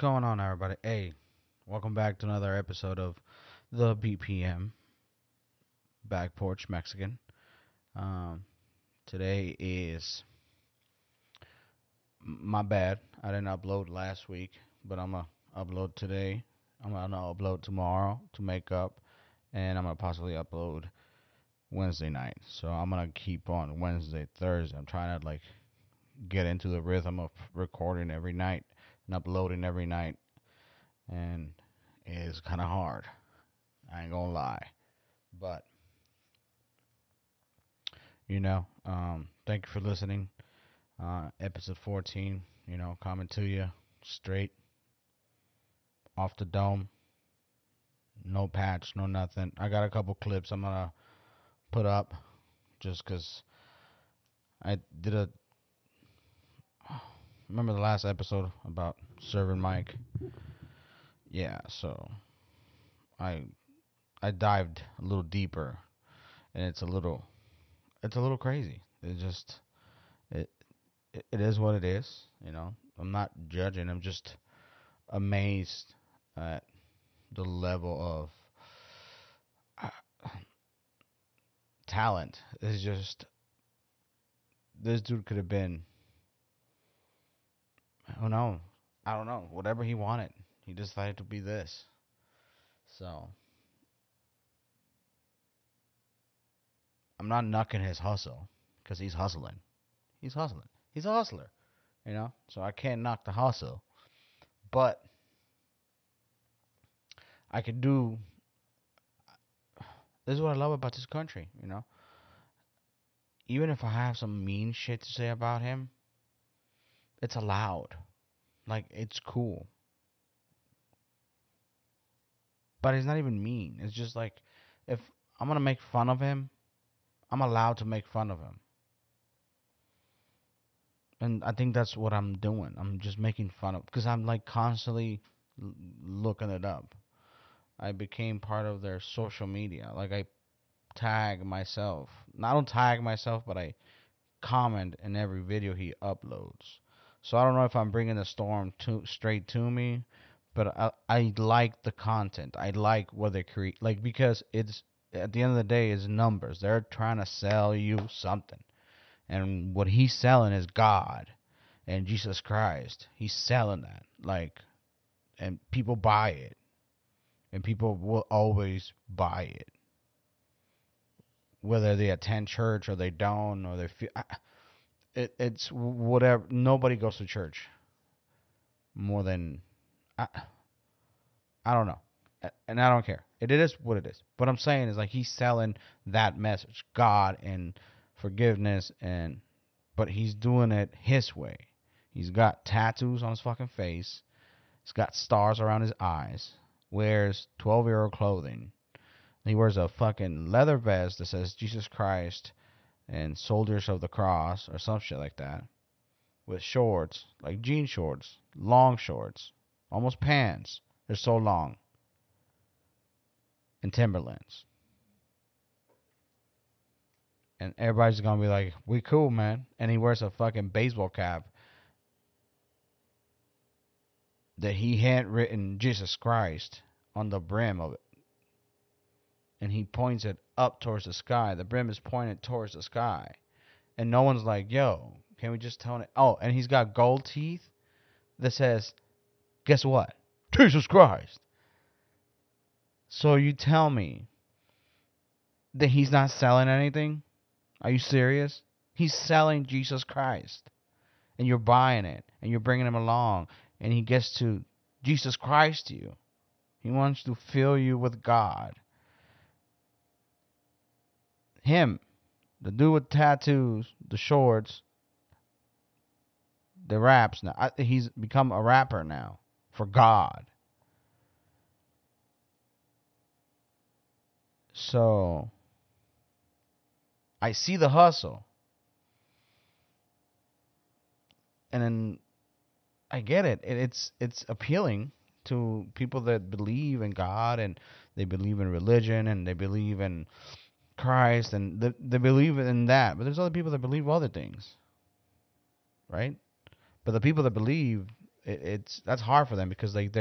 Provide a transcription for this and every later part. going on, everybody? Hey, welcome back to another episode of the BPM Back Porch Mexican. Today is my bad. I didn't upload last week, but I'm gonna upload today. I'm gonna upload tomorrow to make up, and I'm gonna possibly upload Wednesday night. So I'm gonna keep on Wednesday, Thursday. I'm trying to get into the rhythm of recording every night and uploading every night, and it's kind of hard, I ain't gonna lie, but thank you for listening. Episode 14, coming to you straight off the dome, no patch, no nothing. I got a couple clips I'm gonna put up just because I did a remember the last episode about Serving Mike? Yeah, so I dived a little deeper, and it's a little crazy. It just it is what it is, I'm not judging. I'm just amazed at the level of talent. It's just this dude could have been. Oh no, I don't know. Whatever he wanted, he decided to be this. So I'm not knocking his hustle, because he's hustling. He's a hustler, So I can't knock the hustle, but I could do. This is what I love about this country, Even if I have some mean shit to say about him, it's allowed. It's cool. But he's not even mean. It's just if I'm going to make fun of him, I'm allowed to make fun of him. And I think that's what I'm doing. I'm just making fun of, because I'm constantly looking it up. I became part of their social media. I tag myself. I don't tag myself, but I comment in every video he uploads. So I don't know if I'm bringing the storm straight to me, but I like the content. I like what they create, because it's, at the end of the day, it's numbers. They're trying to sell you something, and what he's selling is God and Jesus Christ. He's selling that, and people buy it, and people will always buy it, whether they attend church or they don't, or they feel. It's whatever. Nobody goes to church more than I don't know, and I don't care. It is what it is. What I'm saying is he's selling that message, God and forgiveness, but he's doing it his way. He's got tattoos on his fucking face. He's got stars around his eyes. Wears 12-year-old clothing. He wears a fucking leather vest that says Jesus Christ and Soldiers of the Cross or some shit like that, with shorts, jean shorts, long shorts, almost pants. They're so long. And Timberlands. And everybody's gonna be like, we cool, man. And he wears a fucking baseball cap that he handwritten Jesus Christ on the brim of it. And he points it up towards the sky. The brim is pointed towards the sky. And no one's like, yo, can we just tone it? Oh, and he's got gold teeth that says, guess what? Jesus Christ. So you tell me that he's not selling anything? Are you serious? He's selling Jesus Christ. And you're buying it. And you're bringing him along. And he gets to Jesus Christ you. He wants to fill you with God. Him, the dude with tattoos, the shorts, the raps. Now he's become a rapper now for God. So I see the hustle, and then I get it. It's appealing to people that believe in God, and they believe in religion, and they believe in Christ, and they believe in that. But there's other people that believe other things, right? But the people that believe that's hard for them, because like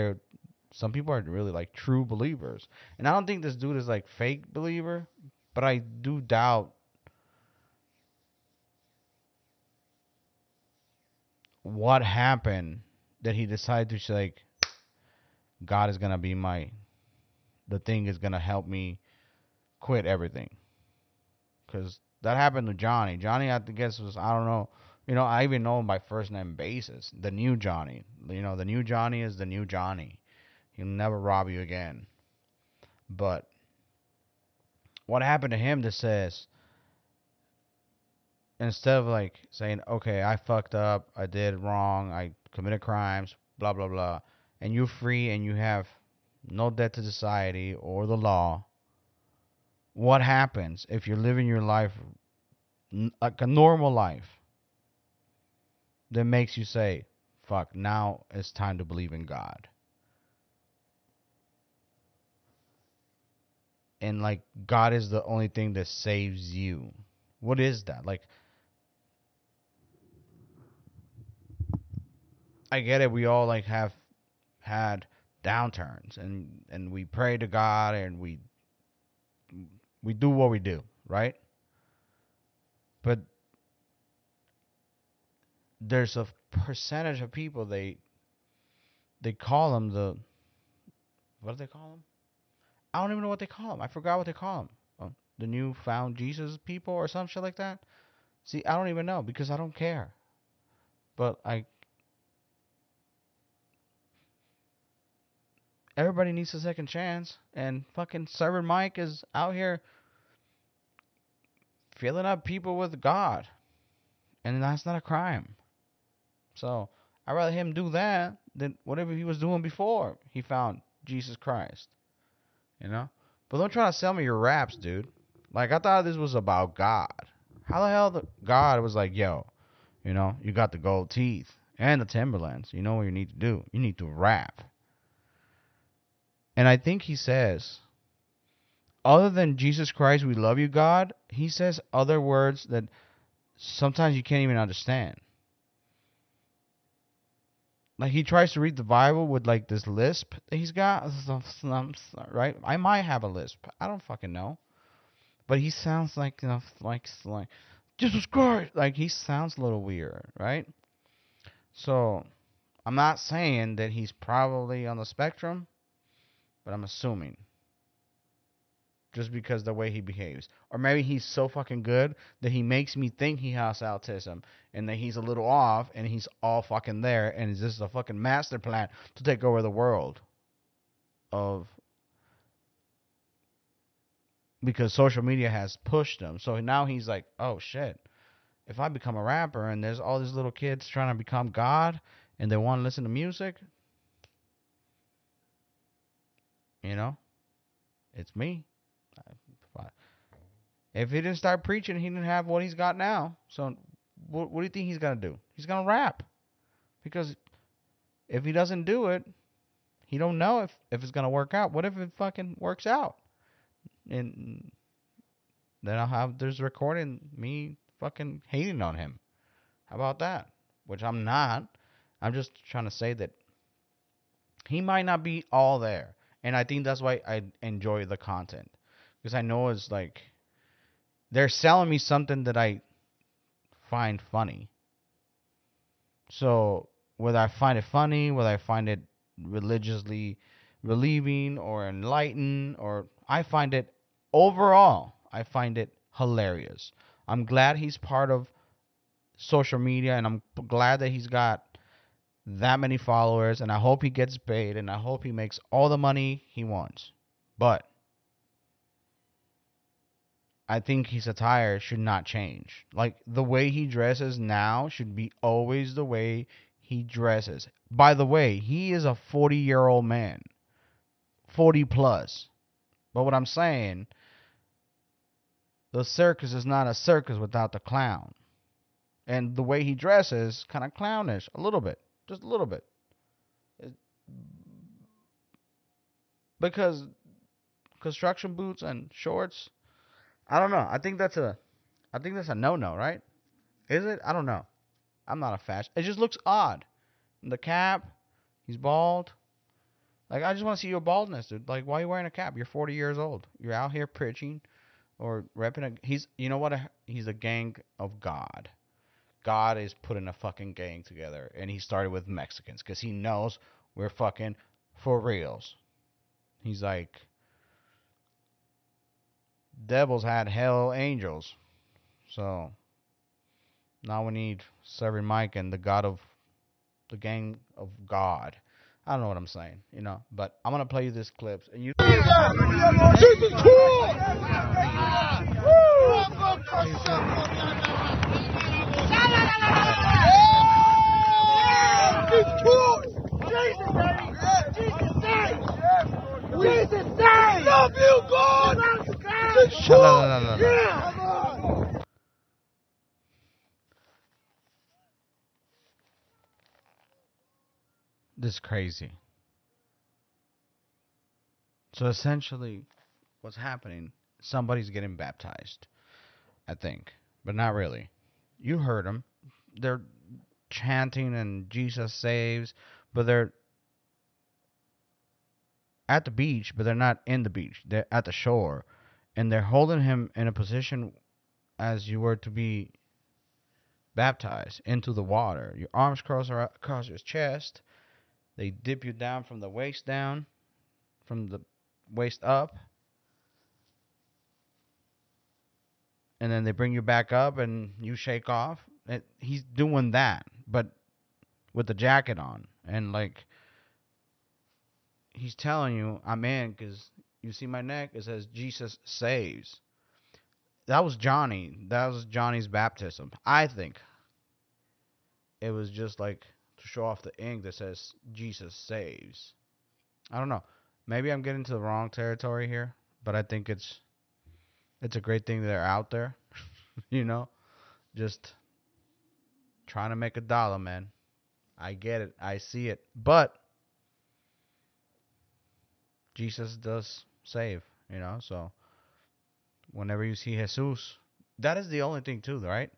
some people are really like true believers, and I don't think this dude is like fake believer, but I do doubt what happened that he decided to like, God is gonna be the thing is gonna help me quit everything. Cause that happened to Johnny. Johnny, I guess, was, I don't know. You know, I even know him by first name basis. The new Johnny. You know, the new Johnny is the new Johnny. He'll never rob you again. But what happened to him that says, instead of like saying, okay, I fucked up, I did wrong, I committed crimes, blah, blah, blah, and you're free and you have no debt to society or the law, what happens if you're living your life like a normal life that makes you say, fuck, now it's time to believe in God? And like, God is the only thing that saves you. What is that? Like, I get it. We all like have had downturns, and we pray to God, and we do what we do, right? But there's a percentage of people, they call them the, what do they call them? I don't even know what they call them. I forgot what they call them. Oh, the new found Jesus people or some shit like that. See, I don't even know because I don't care. But everybody needs a second chance, and fucking Serving Mike is out here filling up people with God, and that's not a crime. So I'd rather him do that than whatever he was doing before he found Jesus Christ, you know? But don't try to sell me your raps, dude. Like, I thought this was about God. How the hell God was like, yo, you know, you got the gold teeth and the Timberlands. You know what you need to do? You need to rap. And I think he says, other than Jesus Christ, we love you, God, he says other words that sometimes you can't even understand. Like, he tries to read the Bible with, like, this lisp that he's got, right? I might have a lisp. I don't fucking know. But he sounds like, you know, like Jesus Christ. Like, he sounds a little weird, right? So, I'm not saying that he's probably on the spectrum, but I'm assuming, just because the way he behaves. Or maybe he's so fucking good that he makes me think he has autism, and that he's a little off, and he's all fucking there, and this is a fucking master plan to take over the world. Because social media has pushed him. So now he's like, oh shit, if I become a rapper and there's all these little kids trying to become God, and they want to listen to music, you know, it's me. If he didn't start preaching, he didn't have what he's got now. So what do you think he's going to do? He's going to rap. Because if he doesn't do it, he don't know if it's going to work out. What if it fucking works out? And then I'll have this recording me fucking hating on him. How about that? Which I'm not. I'm just trying to say that he might not be all there. And I think that's why I enjoy the content, because I know it's like they're selling me something that I find funny. So whether I find it funny, whether I find it religiously relieving or enlightening, or I find it overall, I find it hilarious. I'm glad he's part of social media, and I'm glad that he's got that many followers, and I hope he gets paid, and I hope he makes all the money he wants. But I think his attire should not change. Like, the way he dresses now should be always the way he dresses. By the way, he is a 40-year-old man, 40 plus. But what I'm saying, the circus is not a circus without the clown, and the way he dresses kind of clownish a little bit. Just a little bit. Because construction boots and shorts, I don't know. I think that's a no-no, right? Is it? I don't know. I'm not a fashion. It just looks odd. the cap. He's bald. Like, I just want to see your baldness, dude. Like, why are you wearing a cap? You're 40 years old. You're out here preaching or repping. You know what? He's a gang of God. God is putting a fucking gang together. And he started with Mexicans because he knows we're fucking for reals. He's like, devils had hell angels. So now we need Serving Mike and the gang of God. I don't know what I'm saying, you know, but I'm going to play you this clip. And you. This is cool! It's cool! Jesus, baby! Jesus saves! Jesus saves! Love you, God! It's cool! Yeah! This is crazy. So essentially, what's happening, somebody's getting baptized, I think, but not really. You heard them. They're chanting and Jesus saves, but they're at the beach, but they're not in the beach. They're at the shore, and they're holding him in a position as you were to be baptized into the water. Your arms cross across your chest. They dip you down from the waist down, from the waist up. And then they bring you back up and you shake off. And he's doing that, but with the jacket on. And like, he's telling you, I'm in, because you see my neck? It says, Jesus saves. That was Johnny. That was Johnny's baptism. I think it was just like, to show off the ink that says Jesus saves. I don't know. Maybe I'm getting to the wrong territory here, but I think it's a great thing that they're out there, you know, just trying to make a dollar, man. I get it. I see it. But Jesus does save, you know, so whenever you see Jesus, that is the only thing too, right?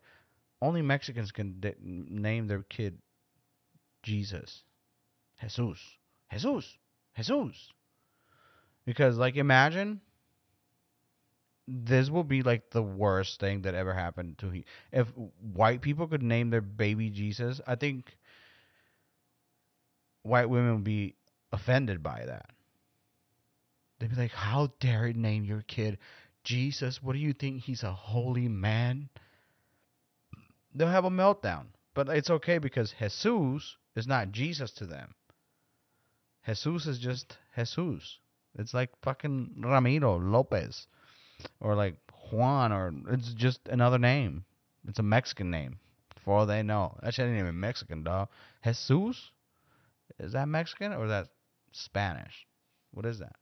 Only Mexicans can name their kid Jesus, Jesus, because like imagine this will be like the worst thing that ever happened to him. If white people could name their baby Jesus, I think white women would be offended by that. They'd be like, "How dare you name your kid Jesus? What do you think, he's a holy man?" They'll have a meltdown, but it's okay because Jesus. It's not Jesus to them. Jesus is just Jesus. It's like fucking Ramiro, Lopez, or like Juan, or it's just another name. It's a Mexican name, for all they know. That shit ain't even Mexican, dog. Jesus? Is that Mexican or is that Spanish? What is that?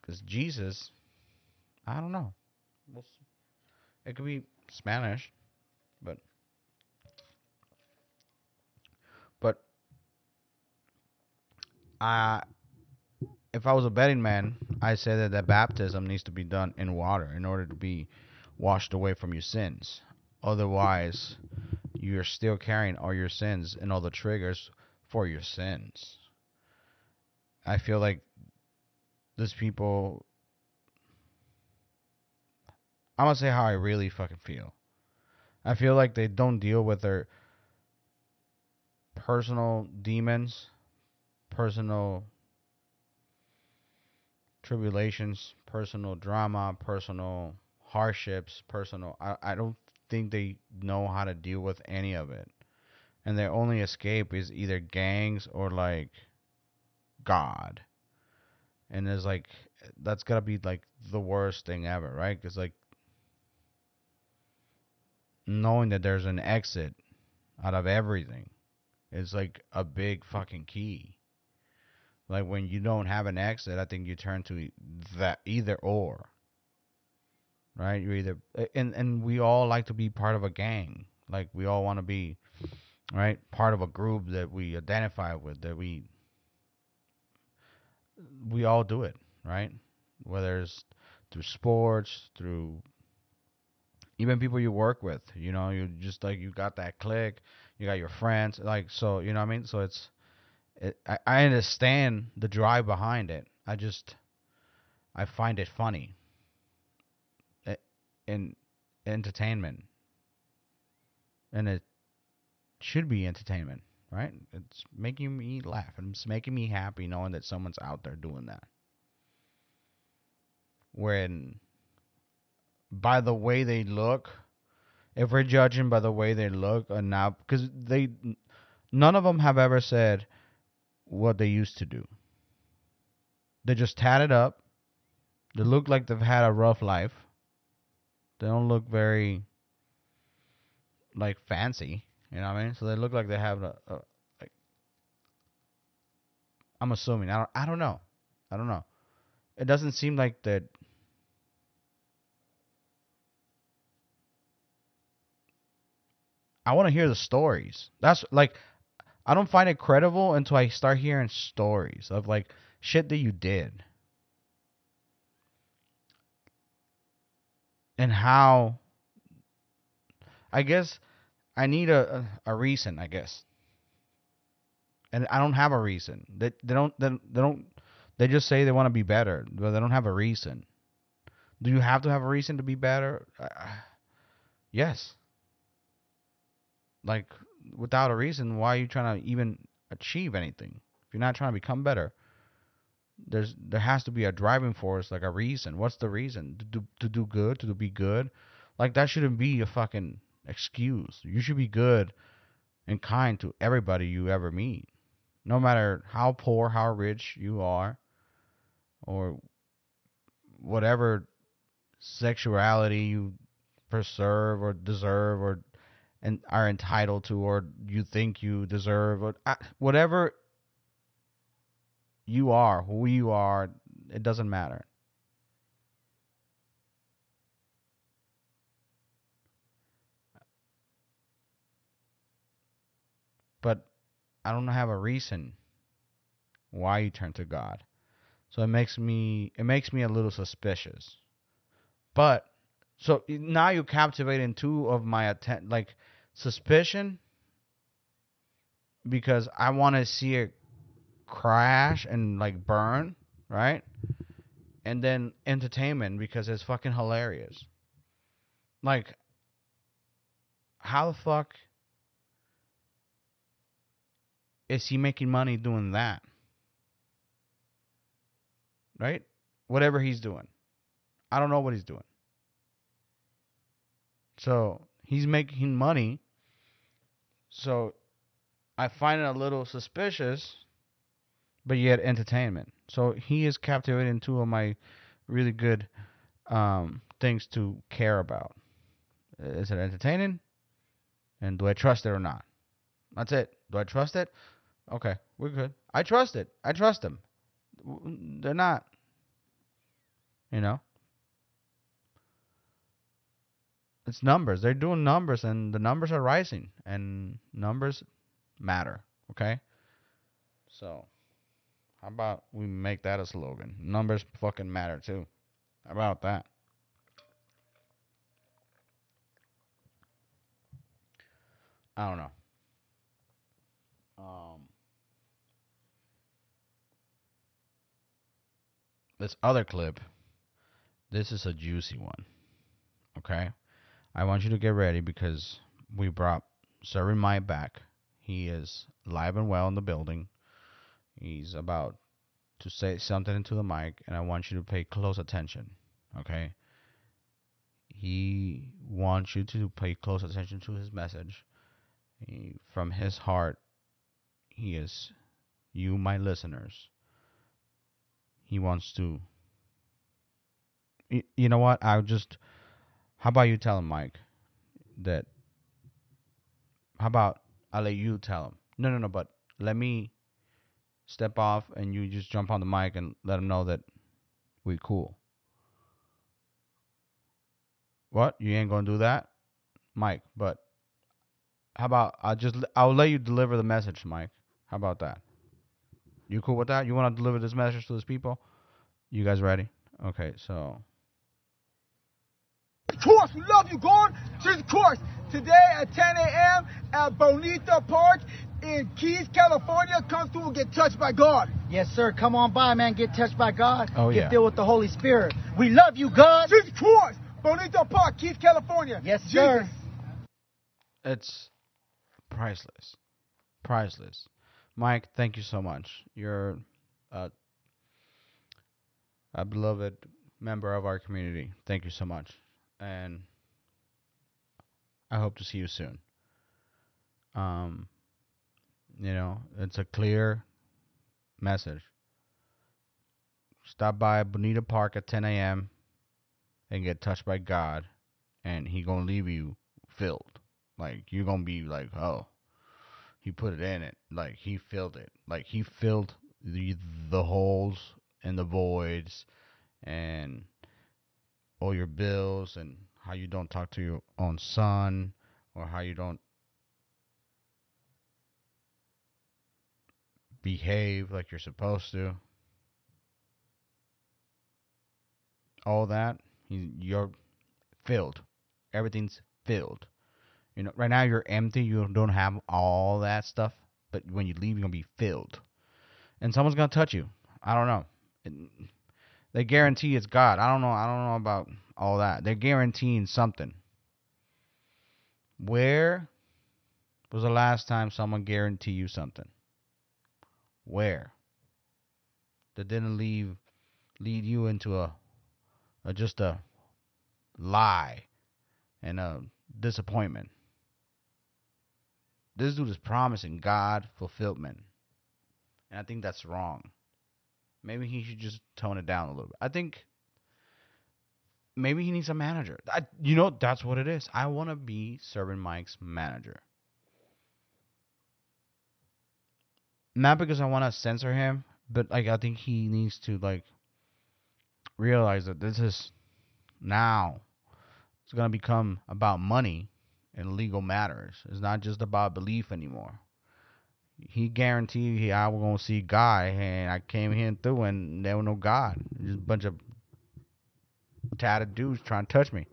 Because Jesus, I don't know. It could be Spanish, but... if I was a betting man, I say that the baptism needs to be done in water in order to be washed away from your sins. Otherwise, you're still carrying all your sins and all the triggers for your sins. I feel like these people... I'm going to say how I really fucking feel. I feel like they don't deal with their personal demons, personal tribulations, personal drama, personal hardships, personal... I don't think they know how to deal with any of it. And their only escape is either gangs or like God. And it's like, that's gotta be like the worst thing ever, right? Because like, knowing that there's an exit out of everything is like a big fucking key. Like, when you don't have an exit, I think you turn to that either or. Right? You're either... And we all like to be part of a gang. Like, we all want to be, right, part of a group that we identify with, that we... We all do it, right? Whether it's through sports, through even people you work with, you know, you just like, you got that clique, you got your friends, like, so, you know what I mean? So I understand the drive behind it. I find it funny and entertainment, and it should be entertainment, right? It's making me laugh, and it's making me happy knowing that someone's out there doing that. When by the way they look, if we're judging by the way they look or not, because none of them have ever said what they used to do. They're just tatted up. They look like they've had a rough life. They don't look very, like, fancy. You know what I mean? So they look like they have like, I'm assuming. I don't know. It doesn't seem like that. I want to hear the stories. That's like, I don't find it credible until I start hearing stories of like shit that you did. And how, I guess I need a reason, I guess. And I don't have a reason. They just say they want to be better, but they don't have a reason. Do you have to have a reason to be better? Yes. Like, without a reason, why are you trying to even achieve anything? If you're not trying to become better, there has to be a driving force, like a reason. What's the reason? To do good, to be good? Like, that shouldn't be a fucking excuse. You should be good and kind to everybody you ever meet. No matter how poor, how rich you are, or whatever sexuality you preserve or deserve or and are entitled to, or you think you deserve, or whatever you are, who you are, it doesn't matter. But I don't have a reason why you turn to God. So it makes me a little suspicious. But so now you're captivating two of my like suspicion, because I want to see it crash and like burn, right? And then entertainment, because it's fucking hilarious. Like, how the fuck is he making money doing that? Right? Whatever he's doing. I don't know what he's doing. So he's making money. So I find it a little suspicious, but yet entertainment. So he is captivating two of my really good things to care about. Is it entertaining? And do I trust it or not? That's it. Do I trust it? Okay, we're good. I trust it. I trust them. They're not. You know? It's numbers. They're doing numbers, and the numbers are rising, and numbers matter, okay? So how about we make that a slogan? Numbers fucking matter too. How about that? I don't know. This other clip, this is a juicy one, okay? I want you to get ready, because we brought Serving Mike back. He is live and well in the building. He's about to say something into the mic, and I want you to pay close attention, okay? He wants you to pay close attention to his message. From his heart, he is you, my listeners. He wants to... You know what? How about you tell him, Mike, that... How about I let you tell him? No, but let me step off, and you just jump on the mic and let him know that we cool. What? You ain't gonna do that? Mike, but... How about I'll let you deliver the message, Mike. How about that? You cool with that? You want to deliver this message to these people? You guys ready? Okay, so... course, we love you, Gordon. Church of course, today at 10 a.m. at Bonita Park in Keys, California. Come through and get touched by God. Yes, sir. Come on by, man. Get touched by God. Oh, yeah. Get filled with the Holy Spirit. We love you, God. Church of course, Bonita Park, Keys, California. Yes, sir. Jesus. It's priceless. Priceless. Mike, thank you so much. You're a beloved member of our community. Thank you so much. And I hope to see you soon. You know, it's a clear message. Stop by Bonita Park at 10 a.m. and get touched by God, and He gonna leave you filled. Like, you're gonna be like, oh, He put it in it. Like, He filled it. Like, He filled the holes and the voids and all your bills and how you don't talk to your own son, or how you don't behave like you're supposed to. All that, you're filled. Everything's filled. You know, right now you're empty. You don't have all that stuff. But when you leave, you're going to be filled. And someone's going to touch you. I don't know. They guarantee it's God. I don't know about all that. They're guaranteeing something. Where was the last time someone guaranteed you something? Where? That didn't lead you into just a lie and a disappointment. This dude is promising God fulfillment. And I think that's wrong. Maybe he should just tone it down a little bit. I think maybe he needs a manager. You know, that's what it is. I want to be Serving Mike's manager. Not because I want to censor him, but like, I think he needs to like realize that this is now. It's going to become about money and legal matters. It's not just about belief anymore. He guaranteed I was going to see God, and I came here and through, and there was no God. Just a bunch of tattered dudes trying to touch me.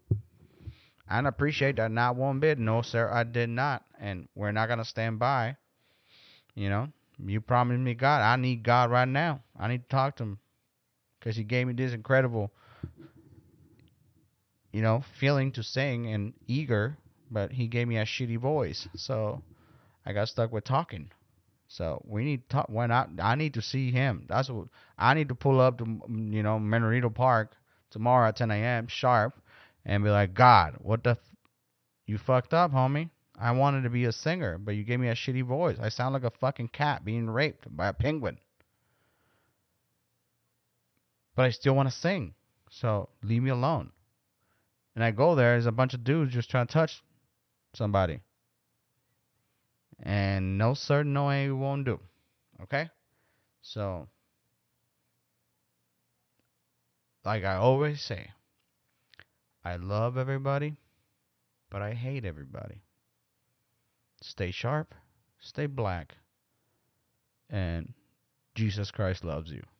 I don't appreciate that, not one bit. No, sir, I did not. And we're not going to stand by. You know, you promised me God. I need God right now. I need to talk to Him because He gave me this incredible, you know, feeling to sing and eager, but He gave me a shitty voice, so I got stuck with talking. So we need to talk. When I need to see Him. That's what I need to pull up to, you know, Menorito Park tomorrow at 10 a.m. sharp, and be like, God, what the? You fucked up, homie. I wanted to be a singer, but you gave me a shitty voice. I sound like a fucking cat being raped by a penguin. But I still want to sing, so leave me alone. And I go there's a bunch of dudes just trying to touch somebody. And no, sir, no, it won't do. Okay? So, like I always say, I love everybody, but I hate everybody. Stay sharp, stay black, and Jesus Christ loves you.